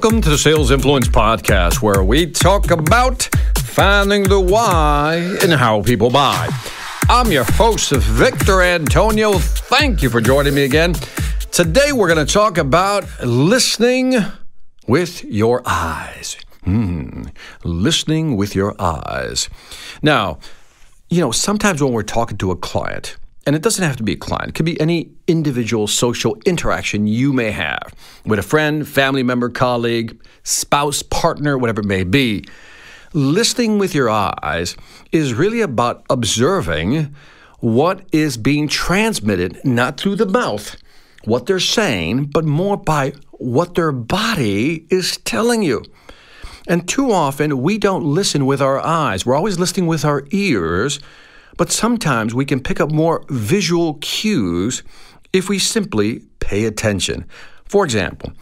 Welcome to the Sales Influence Podcast, where we talk about finding the why and how people buy. I'm your host, Victor Antonio. Thank you for joining me again. Today, we're going to talk about listening with your eyes. Listening with your eyes. Now, you know, sometimes when we're talking to a client, and it doesn't have to be a client. It could be any individual social interaction you may have with a friend, family member, colleague, spouse, partner, whatever it may be. Listening with your eyes is really about observing what is being transmitted, not through the mouth, what they're saying, but more by what their body is telling you. And too often, we don't listen with our eyes. We're always listening with our ears. But sometimes we can pick up more visual cues if we simply pay attention. For example,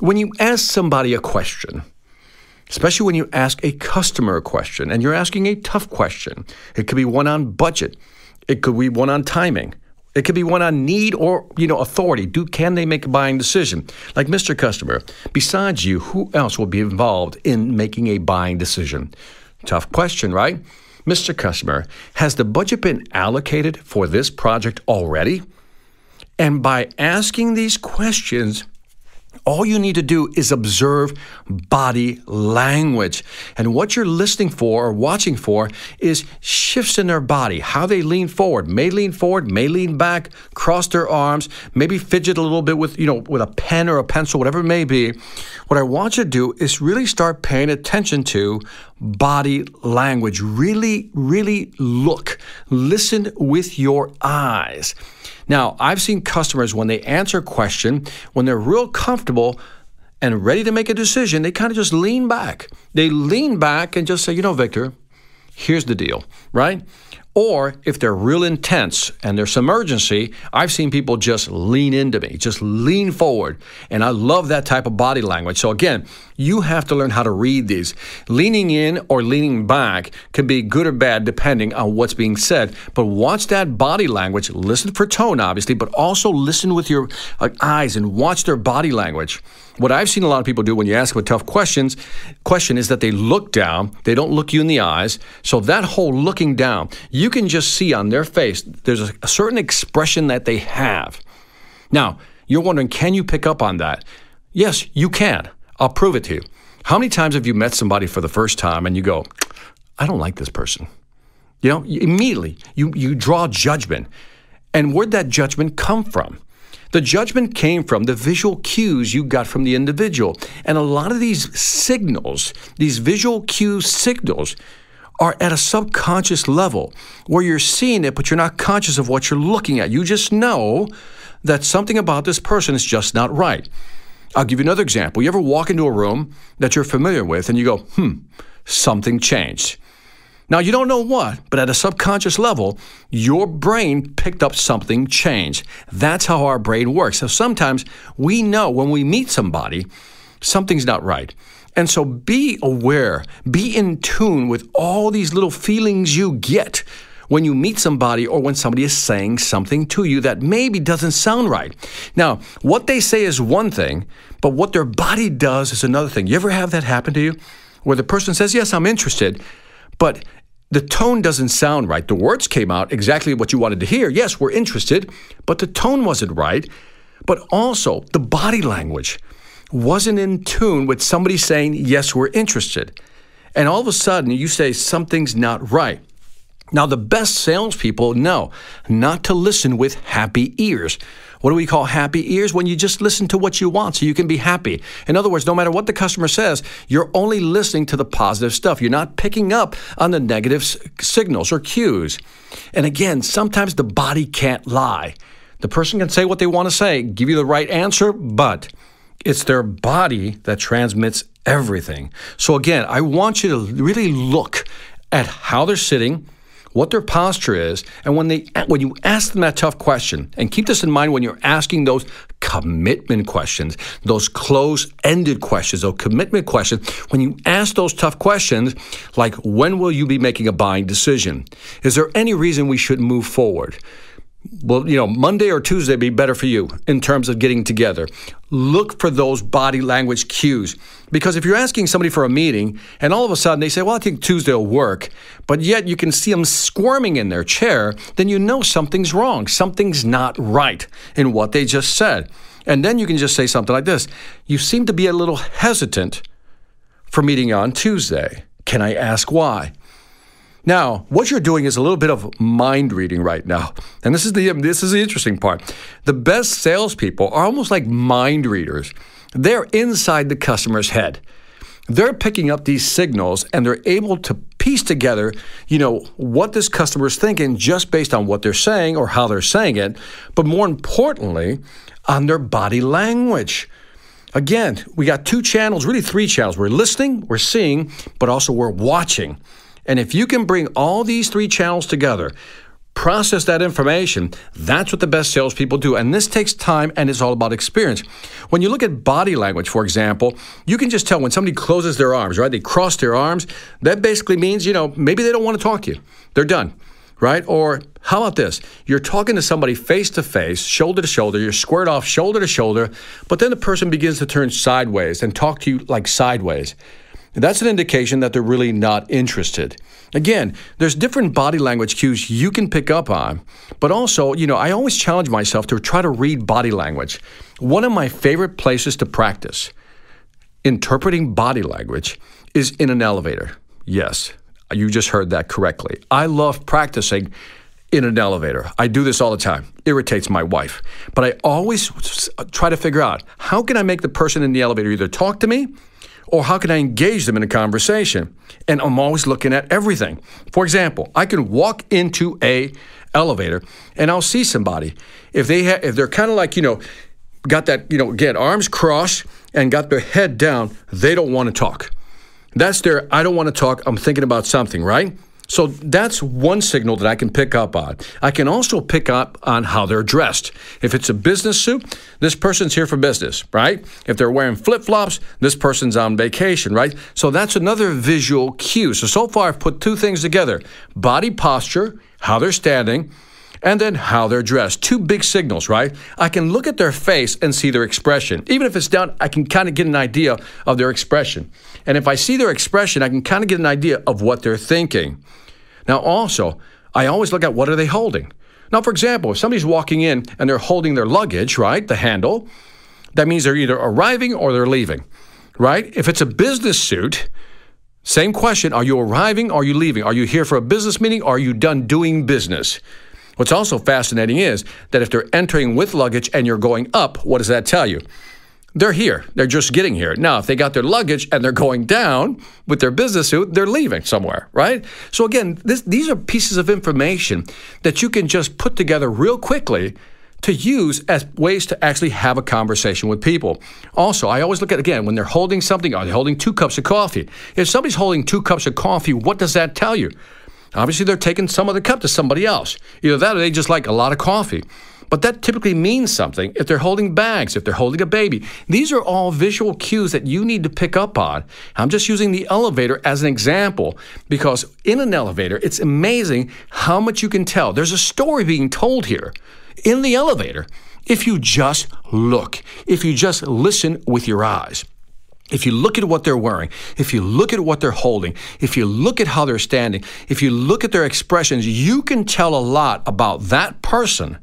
when you ask somebody a question, especially when you ask a customer a question, and you're asking a tough question, it could be one on budget, it could be one on timing, it could be one on need or, authority. Can they make a buying decision? Like, Mr. Customer, besides you, who else will be involved in making a buying decision? Tough question, right? Mr. Customer, has the budget been allocated for this project already? And by asking these questions, all you need to do is observe body language. And what you're listening for or watching for is shifts in their body, how they lean forward, may lean back, cross their arms, maybe fidget a little bit with, with a pen or a pencil, whatever it may be. What I want you to do is really start paying attention to body language. Really, really listen with your eyes. Now, I've seen customers, when they answer a question, when they're real comfortable and ready to make a decision, they kind of just lean back. They lean back and just say, Victor, here's the deal, right? Or if they're real intense and there's some urgency, I've seen people just lean into me, just lean forward. And I love that type of body language. So again, you have to learn how to read these. Leaning in or leaning back can be good or bad depending on what's being said. But watch that body language. Listen for tone, obviously, but also listen with your eyes and watch their body language. What I've seen a lot of people do when you ask them a tough question is that they look down. They don't look you in the eyes. So that whole looking down, you can just see on their face, there's a certain expression that they have. Now, you're wondering, can you pick up on that? Yes, you can. I'll prove it to you. How many times have you met somebody for the first time and you go, I don't like this person? Immediately you draw judgment. And where'd that judgment come from? The judgment came from the visual cues you got from the individual. And a lot of these signals, these visual cue signals, are at a subconscious level where you're seeing it, but you're not conscious of what you're looking at. You just know that something about this person is just not right. I'll give you another example. You ever walk into a room that you're familiar with and you go, something changed. Now, you don't know what, but at a subconscious level, your brain picked up something changed. That's how our brain works. So sometimes we know when we meet somebody, something's not right. And so be aware, be in tune with all these little feelings you get when you meet somebody or when somebody is saying something to you that maybe doesn't sound right. Now, what they say is one thing, but what their body does is another thing. You ever have that happen to you? Where the person says, yes, I'm interested, but the tone doesn't sound right. The words came out exactly what you wanted to hear. Yes, we're interested, but the tone wasn't right. But also the body language wasn't in tune with somebody saying, yes, we're interested. And all of a sudden, you say something's not right. Now, the best salespeople know not to listen with happy ears. What do we call happy ears? When you just listen to what you want so you can be happy. In other words, no matter what the customer says, you're only listening to the positive stuff. You're not picking up on the negative signals or cues. And again, sometimes the body can't lie. The person can say what they want to say, give you the right answer, but it's their body that transmits everything. So again, I want you to really look at how they're sitting, what their posture is, and when you ask them that tough question, and keep this in mind when you're asking those commitment questions, those close-ended questions, those commitment questions, when you ask those tough questions, like, when will you be making a buying decision? Is there any reason we should move forward? well, you know, Monday or Tuesday would be better for you in terms of getting together. Look for those body language cues. Because if you're asking somebody for a meeting and all of a sudden they say, well, I think Tuesday will work, but yet you can see them squirming in their chair, then you know something's wrong. Something's not right in what they just said. And then you can just say something like this. You seem to be a little hesitant for meeting on Tuesday. Can I ask why? Now, what you're doing is a little bit of mind reading right now. And this is the interesting part. The best salespeople are almost like mind readers. They're inside the customer's head. They're picking up these signals and they're able to piece together, you know, what this customer's thinking just based on what they're saying or how they're saying it, but more importantly, on their body language. Again, we got two channels, really three channels. We're listening, we're seeing, but also we're watching. And if you can bring all these three channels together, process that information, that's what the best salespeople do. And this takes time and it's all about experience. When you look at body language, for example, you can just tell when somebody closes their arms, right? They cross their arms. That basically means, you know, maybe they don't want to talk to you. They're done, right? Or how about this? You're talking to somebody face to face, shoulder to shoulder, you're squared off shoulder to shoulder, but then the person begins to turn sideways and talk to you like sideways. That's an indication that they're really not interested. Again, there's different body language cues you can pick up on, but also, you know, I always challenge myself to try to read body language. One of my favorite places to practice interpreting body language is in an elevator. Yes, you just heard that correctly. I love practicing in an elevator. I do this all the time. Irritates my wife. But I always try to figure out, how can I make the person in the elevator either talk to me, or how can I engage them in a conversation? And I'm always looking at everything. For example, I can walk into a elevator and I'll see somebody. If they're kind of like, you know, got that, you know, again, arms crossed and got their head down, they don't want to talk. That's their, I don't want to talk, I'm thinking about something, right? So that's one signal that I can pick up on. I can also pick up on how they're dressed. If it's a business suit, this person's here for business, right? If they're wearing flip-flops, this person's on vacation, right? So that's another visual cue. So far I've put two things together: body posture, how they're standing, and then how they're dressed. Two big signals, right? I can look at their face and see their expression. Even if it's down, I can kind of get an idea of their expression. And if I see their expression, I can kind of get an idea of what they're thinking. Now also, I always look at what are they holding. Now, for example, if somebody's walking in and they're holding their luggage, right, the handle, that means they're either arriving or they're leaving, right? If it's a business suit, same question, are you arriving or are you leaving? Are you here for a business meeting or are you done doing business? What's also fascinating is that if they're entering with luggage and you're going up, what does that tell you? They're here. They're just getting here. Now, if they got their luggage and they're going down with their business suit, they're leaving somewhere, right? So again, these are pieces of information that you can just put together real quickly to use as ways to actually have a conversation with people. Also, I always look at, again, when they're holding something, are they holding 2 cups of coffee? If somebody's holding 2 cups of coffee, what does that tell you? Obviously, they're taking some of the cup to somebody else. Either that or they just like a lot of coffee. But that typically means something. If they're holding bags, if they're holding a baby, these are all visual cues that you need to pick up on. I'm just using the elevator as an example because in an elevator, it's amazing how much you can tell. There's a story being told here in the elevator if you just look, if you just listen with your eyes. If you look at what they're wearing, if you look at what they're holding, if you look at how they're standing, if you look at their expressions, you can tell a lot about that person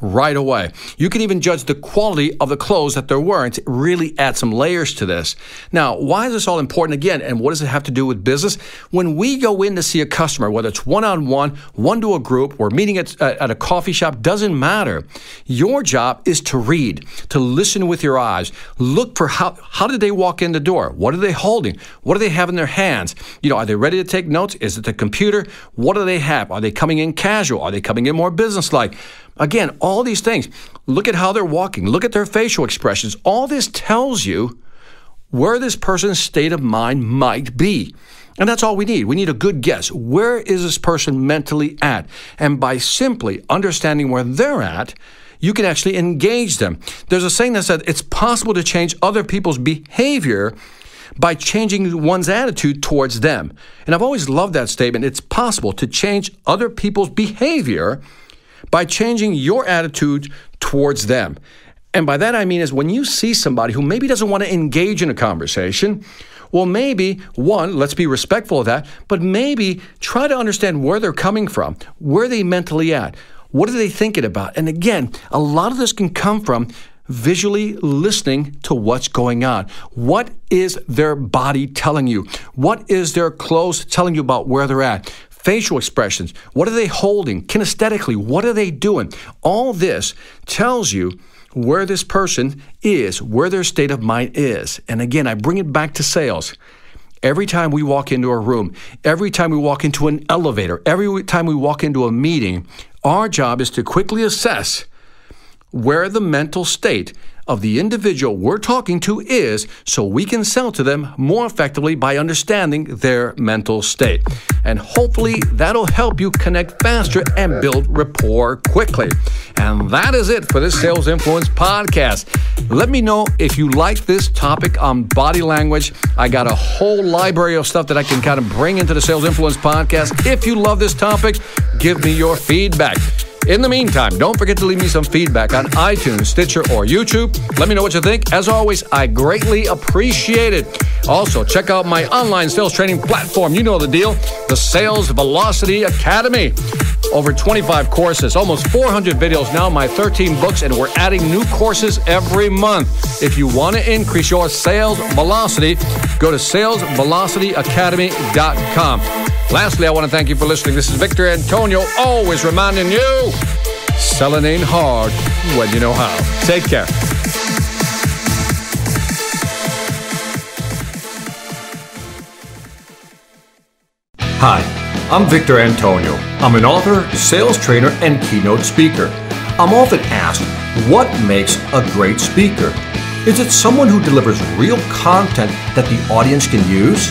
right away. You can even judge the quality of the clothes that they're wearing to really add some layers to this. Now, why is this all important again? And what does it have to do with business? When we go in to see a customer, whether it's one-on-one, one to a group, we're meeting at a coffee shop, doesn't matter. Your job is to read, to listen with your eyes, look for how did they walk in the door? What are they holding? What do they have in their hands? You know, are they ready to take notes? Is it the computer? What do they have? Are they coming in casual? Are they coming in more business-like? Again, all these things. Look at how they're walking. Look at their facial expressions. All this tells you where this person's state of mind might be. And that's all we need. We need a good guess. Where is this person mentally at? And by simply understanding where they're at, you can actually engage them. There's a saying that said it's possible to change other people's behavior by changing one's attitude towards them. And I've always loved that statement. It's possible to change other people's behavior by changing your attitude towards them. And by that I mean is when you see somebody who maybe doesn't want to engage in a conversation, well, maybe, one, let's be respectful of that, but maybe try to understand where they're coming from, where they mentally at, what are they thinking about? And again, a lot of this can come from visually listening to what's going on. What is their body telling you? What is their clothes telling you about where they're at? Facial expressions, what are they holding? Kinesthetically, what are they doing? All this tells you where this person is, where their state of mind is. And again, I bring it back to sales. Every time we walk into a room, every time we walk into an elevator, every time we walk into a meeting, our job is to quickly assess where the mental state of the individual we're talking to is so we can sell to them more effectively by understanding their mental state. And hopefully that'll help you connect faster and build rapport quickly. And that is it for this Sales Influence podcast. Let me know if you like this topic on body language. I got a whole library of stuff that I can kind of bring into the Sales Influence podcast. If you love this topic, give me your feedback. In the meantime, don't forget to leave me some feedback on iTunes, Stitcher, or YouTube. Let me know what you think. As always, I greatly appreciate it. Also, check out my online sales training platform. You know the deal, the Sales Velocity Academy. Over 25 courses, almost 400 videos now, my 13 books, and we're adding new courses every month. If you want to increase your sales velocity, go to salesvelocityacademy.com. Lastly, I want to thank you for listening. This is Victor Antonio, always reminding you, selling ain't hard when you know how. Take care. Hi, I'm Victor Antonio. I'm an author, sales trainer, and keynote speaker. I'm often asked, what makes a great speaker? Is it someone who delivers real content that the audience can use?